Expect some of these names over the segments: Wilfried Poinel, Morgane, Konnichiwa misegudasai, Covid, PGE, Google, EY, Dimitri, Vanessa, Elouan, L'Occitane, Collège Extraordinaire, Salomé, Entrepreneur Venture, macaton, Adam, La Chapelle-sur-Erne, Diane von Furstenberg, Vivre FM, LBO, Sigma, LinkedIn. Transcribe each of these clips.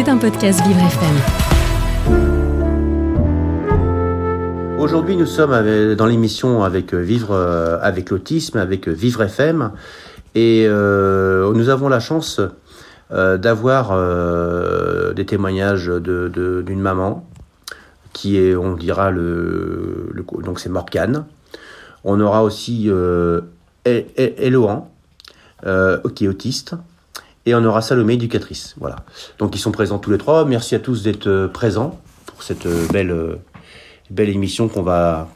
C'est un podcast Vivre FM. Aujourd'hui, nous sommes dans l'émission avec Vivre avec l'autisme, avec Vivre FM. Et nous avons la chance d'avoir des témoignages d'une maman qui est, on dira, donc c'est Morgane. On aura aussi Elouan, qui est autiste. Et on aura Salomé, éducatrice. Voilà. Donc ils sont présents tous les trois. Merci à tous d'être présents pour cette belle émission qu'on va...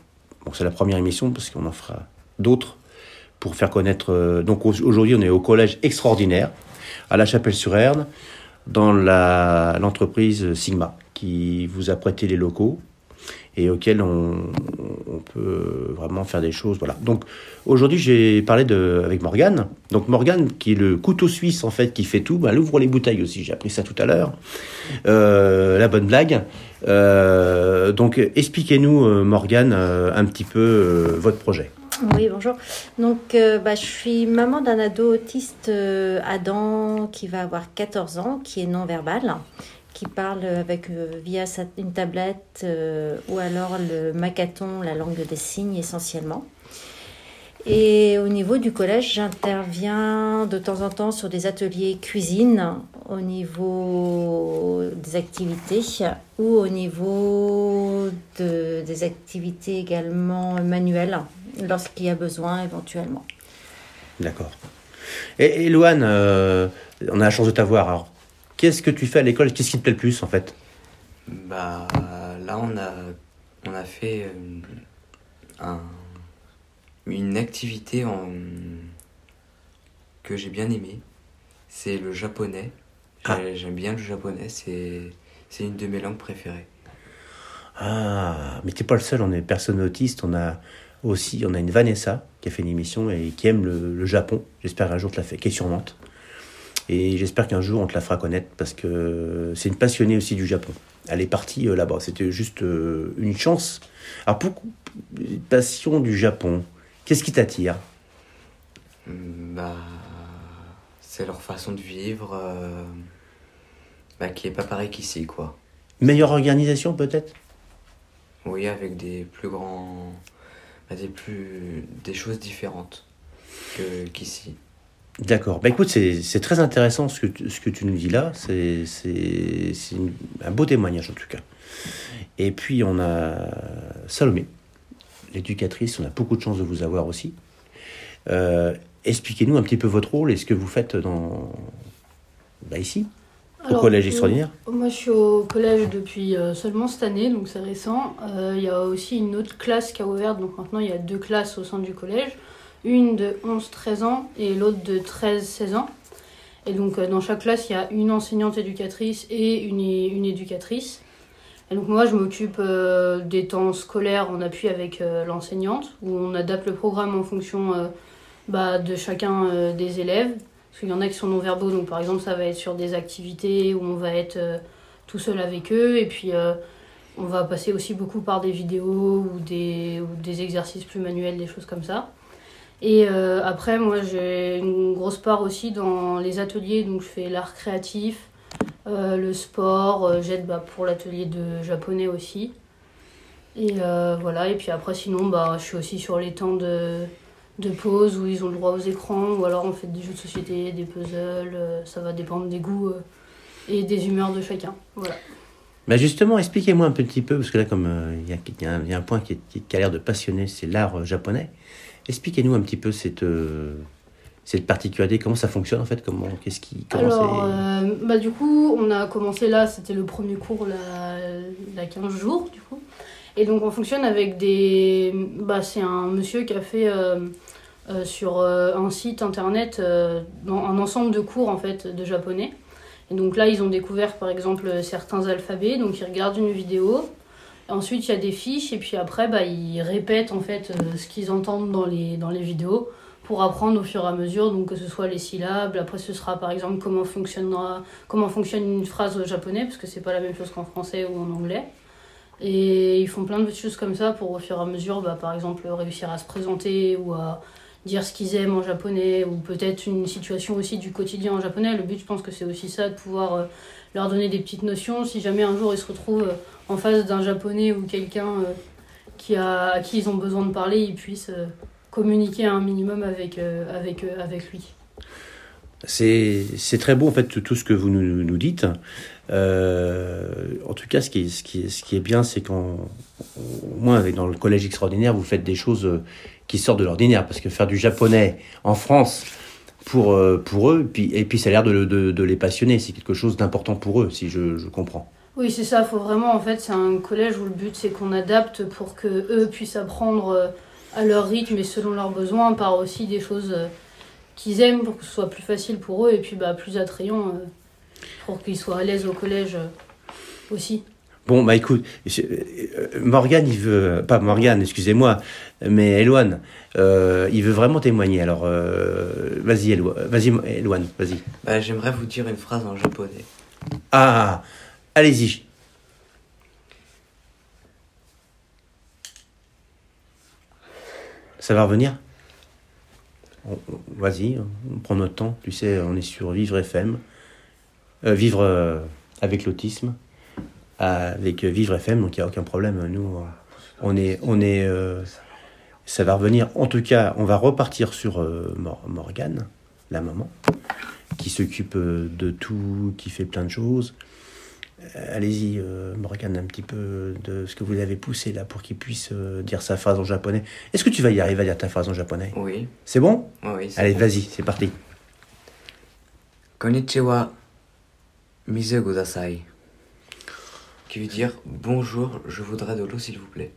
Bon, c'est la première émission parce qu'on en fera d'autres pour faire connaître... Donc aujourd'hui, on est au Collège Extraordinaire, à La Chapelle-sur-Erne, dans l'entreprise Sigma, qui vous a prêté les locaux et auquel on peut vraiment faire des choses. Voilà. Donc aujourd'hui, j'ai parlé avec Morgane. Donc Morgane, qui est le couteau suisse en fait, qui fait tout, elle ouvre les bouteilles aussi. J'ai appris ça tout à l'heure. La bonne blague. Donc expliquez-nous, Morgane, un petit peu votre projet. Oui, bonjour. Donc je suis maman d'un ado autiste, Adam, qui va avoir 14 ans, qui est non-verbal, qui parle via une tablette ou alors le macaton, la langue des signes essentiellement. Et au niveau du collège, j'interviens de temps en temps sur des ateliers cuisine au niveau des activités ou au niveau des activités également manuelles lorsqu'il y a besoin éventuellement. D'accord. Et Elouan, on a la chance de t'avoir. Alors, qu'est-ce que tu fais à l'école? Qu'est-ce qui te plaît le plus, en fait? Là, on a fait une activité que j'ai bien aimée. C'est le japonais. J'aime bien le japonais. C'est une de mes langues préférées. Ah, mais t'es pas le seul. On est personne autiste. On a une Vanessa qui a fait une émission et qui aime le Japon. J'espère qu'un jour tu l'as fait. Qui est sur Nantes. Et j'espère qu'un jour, on te la fera connaître parce que c'est une passionnée aussi du Japon. Elle est partie là-bas. C'était juste une chance. Alors, pourquoi passion du Japon, qu'est-ce qui t'attire? C'est leur façon de vivre qui n'est pas pareil qu'ici, quoi. Meilleure organisation, peut-être? Oui, avec des plus grands... des choses différentes qu'ici. D'accord. Écoute, c'est très intéressant ce que tu nous dis là. C'est un beau témoignage, en tout cas. Et puis, on a Salomé, l'éducatrice. On a beaucoup de chance de vous avoir aussi. Expliquez-nous un petit peu votre rôle et ce que vous faites ici, au Collège Extraordinaire. Moi, je suis au collège depuis seulement cette année, donc c'est récent. Il y a aussi une autre classe qui a ouvert. Donc maintenant, il y a deux classes au sein du collège. Une de 11-13 ans et l'autre de 13-16 ans. Et donc, dans chaque classe, il y a une enseignante éducatrice et une éducatrice. Et donc, moi, je m'occupe des temps scolaires en appui avec l'enseignante, où on adapte le programme en fonction de chacun des élèves. Parce qu'il y en a qui sont non-verbaux, donc par exemple, ça va être sur des activités où on va être tout seul avec eux. Et puis, on va passer aussi beaucoup par des vidéos ou des exercices plus manuels, des choses comme ça. Et après, moi, j'ai une grosse part aussi dans les ateliers. Donc, je fais l'art créatif, le sport, j'aide pour l'atelier de japonais aussi. Et voilà. Et puis après, sinon, je suis aussi sur les temps de pause où ils ont le droit aux écrans. Ou alors, on fait des jeux de société, des puzzles. Ça va dépendre des goûts et des humeurs de chacun. Voilà. Justement, expliquez-moi un petit peu, parce que là, comme il y a un point qui a l'air de passionner, c'est l'art japonais. Expliquez-nous un petit peu cette particularité, comment ça fonctionne en fait, du coup, on a commencé là, c'était le premier cours, il y a 15 jours du coup. Et donc on fonctionne avec c'est un monsieur qui a fait sur un site internet un ensemble de cours en fait de japonais. Et donc là, ils ont découvert par exemple certains alphabets, donc ils regardent une vidéo. Ensuite, il y a des fiches et puis après, ils répètent en fait ce qu'ils entendent dans les vidéos pour apprendre au fur et à mesure, donc que ce soit les syllabes. Après, ce sera par exemple comment fonctionne une phrase au japonais, parce que c'est pas la même chose qu'en français ou en anglais. Et ils font plein de choses comme ça pour au fur et à mesure, par exemple, réussir à se présenter ou à dire ce qu'ils aiment en japonais, ou peut-être une situation aussi du quotidien en japonais. Le but, je pense que c'est aussi ça, de pouvoir leur donner des petites notions. Si jamais un jour ils se retrouvent en face d'un japonais ou quelqu'un à qui ils ont besoin de parler, ils puissent communiquer un minimum avec lui. C'est très beau, en fait, tout ce que vous nous dites. En tout cas, ce qui est bien, c'est qu'au moins dans le Collège Extraordinaire, vous faites des choses qui sortent de l'ordinaire. Parce que faire du japonais en France pour eux, et puis ça a l'air de les passionner. C'est quelque chose d'important pour eux, si je comprends. Oui, c'est ça. Faut vraiment, en fait, c'est un collège où le but, c'est qu'on adapte pour que eux puissent apprendre à leur rythme et selon leurs besoins, par aussi des choses qu'ils aiment, pour que ce soit plus facile pour eux et puis plus attrayant pour qu'ils soient à l'aise au collège aussi. Bon, écoute, Morgane, il veut... Pas Morgane, excusez-moi, mais Elouan, il veut vraiment témoigner. Alors, vas-y, Elouan, vas-y. J'aimerais vous dire une phrase en japonais. Ah, allez-y. Ça va revenir ? Vas-y, on prend notre temps. Tu sais, on est sur Vivre FM. Vivre avec l'autisme. Avec Vivre FM, donc il n'y a aucun problème. Nous, on est ça va revenir. En tout cas, on va repartir sur Morgane, la maman, qui s'occupe de tout, qui fait plein de choses. Allez-y, Morgane, un petit peu de ce que vous avez poussé là pour qu'il puisse dire sa phrase en japonais. Est-ce que tu vas y arriver à dire ta phrase en japonais ? Oui. C'est bon ? Oui, c'est Allez, bon. Vas-y, c'est parti. Konnichiwa misegudasai. Qui veut dire bonjour, je voudrais de l'eau s'il vous plaît.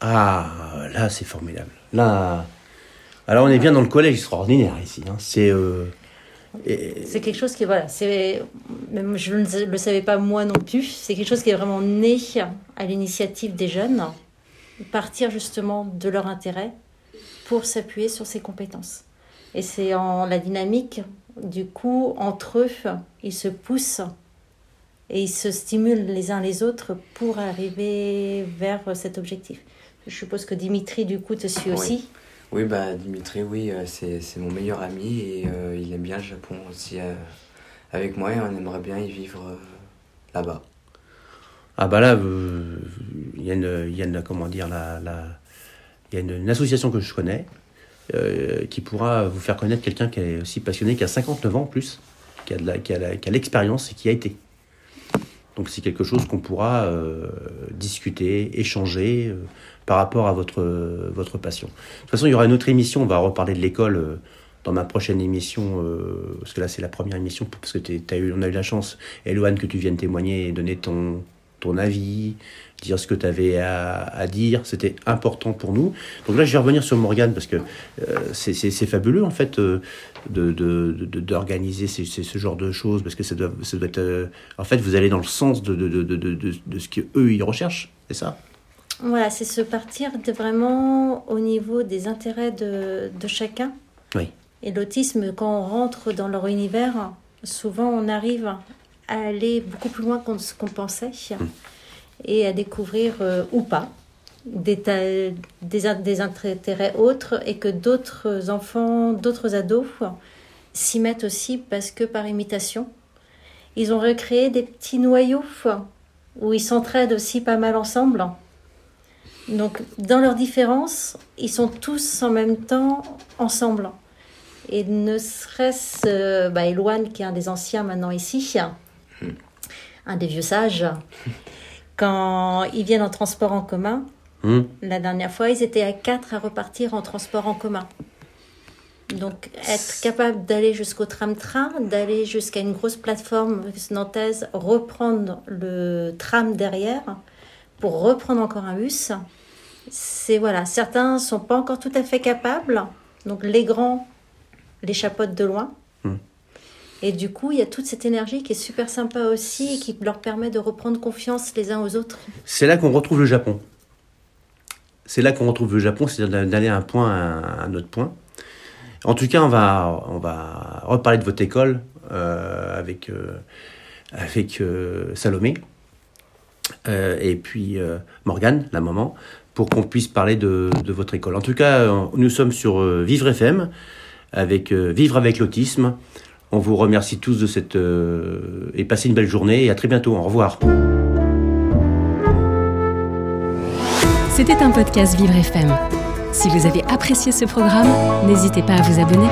Ah, là c'est formidable. Là, alors on est bien dans le Collège Extraordinaire ici. Hein. C'est quelque chose qui, voilà, c'est, même je ne le savais pas moi non plus, c'est quelque chose qui est vraiment né à l'initiative des jeunes, partir justement de leur intérêt pour s'appuyer sur ses compétences. Et c'est en la dynamique, du coup, entre eux, ils se poussent et ils se stimulent les uns les autres pour arriver vers cet objectif. Je suppose que Dimitri, du coup, te suit aussi. Oui, Dimitri, c'est mon meilleur ami et il aime bien le Japon aussi avec moi et on aimerait bien y vivre là-bas. Ah là, il y a une association que je connais qui pourra vous faire connaître quelqu'un qui est aussi passionné, qui a 59 ans en plus, qui a l'expérience et qui a été. Donc c'est quelque chose qu'on pourra discuter, échanger par rapport à votre passion. De toute façon, il y aura une autre émission, on va reparler de l'école dans ma prochaine émission, parce que là c'est la première émission, parce que on a eu la chance, Elouan, que tu viennes témoigner et donner ton avis, dire ce que tu avais à dire, c'était important pour nous. Donc là je vais revenir sur Morgane, parce que c'est fabuleux en fait d'organiser ce genre de choses, parce que ça doit être... en fait vous allez dans le sens de ce qu'eux ils recherchent, c'est ça ? Voilà, c'est se partir de vraiment au niveau des intérêts de chacun. Oui. Et l'autisme, quand on rentre dans leur univers, souvent on arrive à aller beaucoup plus loin que ce qu'on pensait et à découvrir ou pas des intérêts autres, et que d'autres enfants, d'autres ados s'y mettent aussi parce que par imitation, ils ont recréé des petits noyaux où ils s'entraident aussi pas mal ensemble. Donc, dans leurs différences, ils sont tous en même temps ensemble. Et ne serait-ce Elouan, qui est un des anciens maintenant ici, un des vieux sages, quand ils viennent en transport en commun, la dernière fois, ils étaient à 4 à repartir en transport en commun. Donc, être capable d'aller jusqu'au tram-train, d'aller jusqu'à une grosse plateforme nantaise, reprendre le tram derrière... pour reprendre encore un bus, c'est voilà. Certains sont pas encore tout à fait capables, donc les grands les chapeautent de loin. Et du coup, il y a toute cette énergie qui est super sympa aussi et qui leur permet de reprendre confiance les uns aux autres. C'est là qu'on retrouve le Japon. C'est-à-dire d'aller d'un point à un autre point. En tout cas, on va reparler de votre école avec Salomé. Et puis Morgane, la maman, pour qu'on puisse parler de votre école. En tout cas, nous sommes sur Vivre FM, avec Vivre avec l'autisme. On vous remercie tous de cette... et passez une belle journée et à très bientôt. Au revoir. C'était un podcast Vivre FM. Si vous avez apprécié ce programme, n'hésitez pas à vous abonner.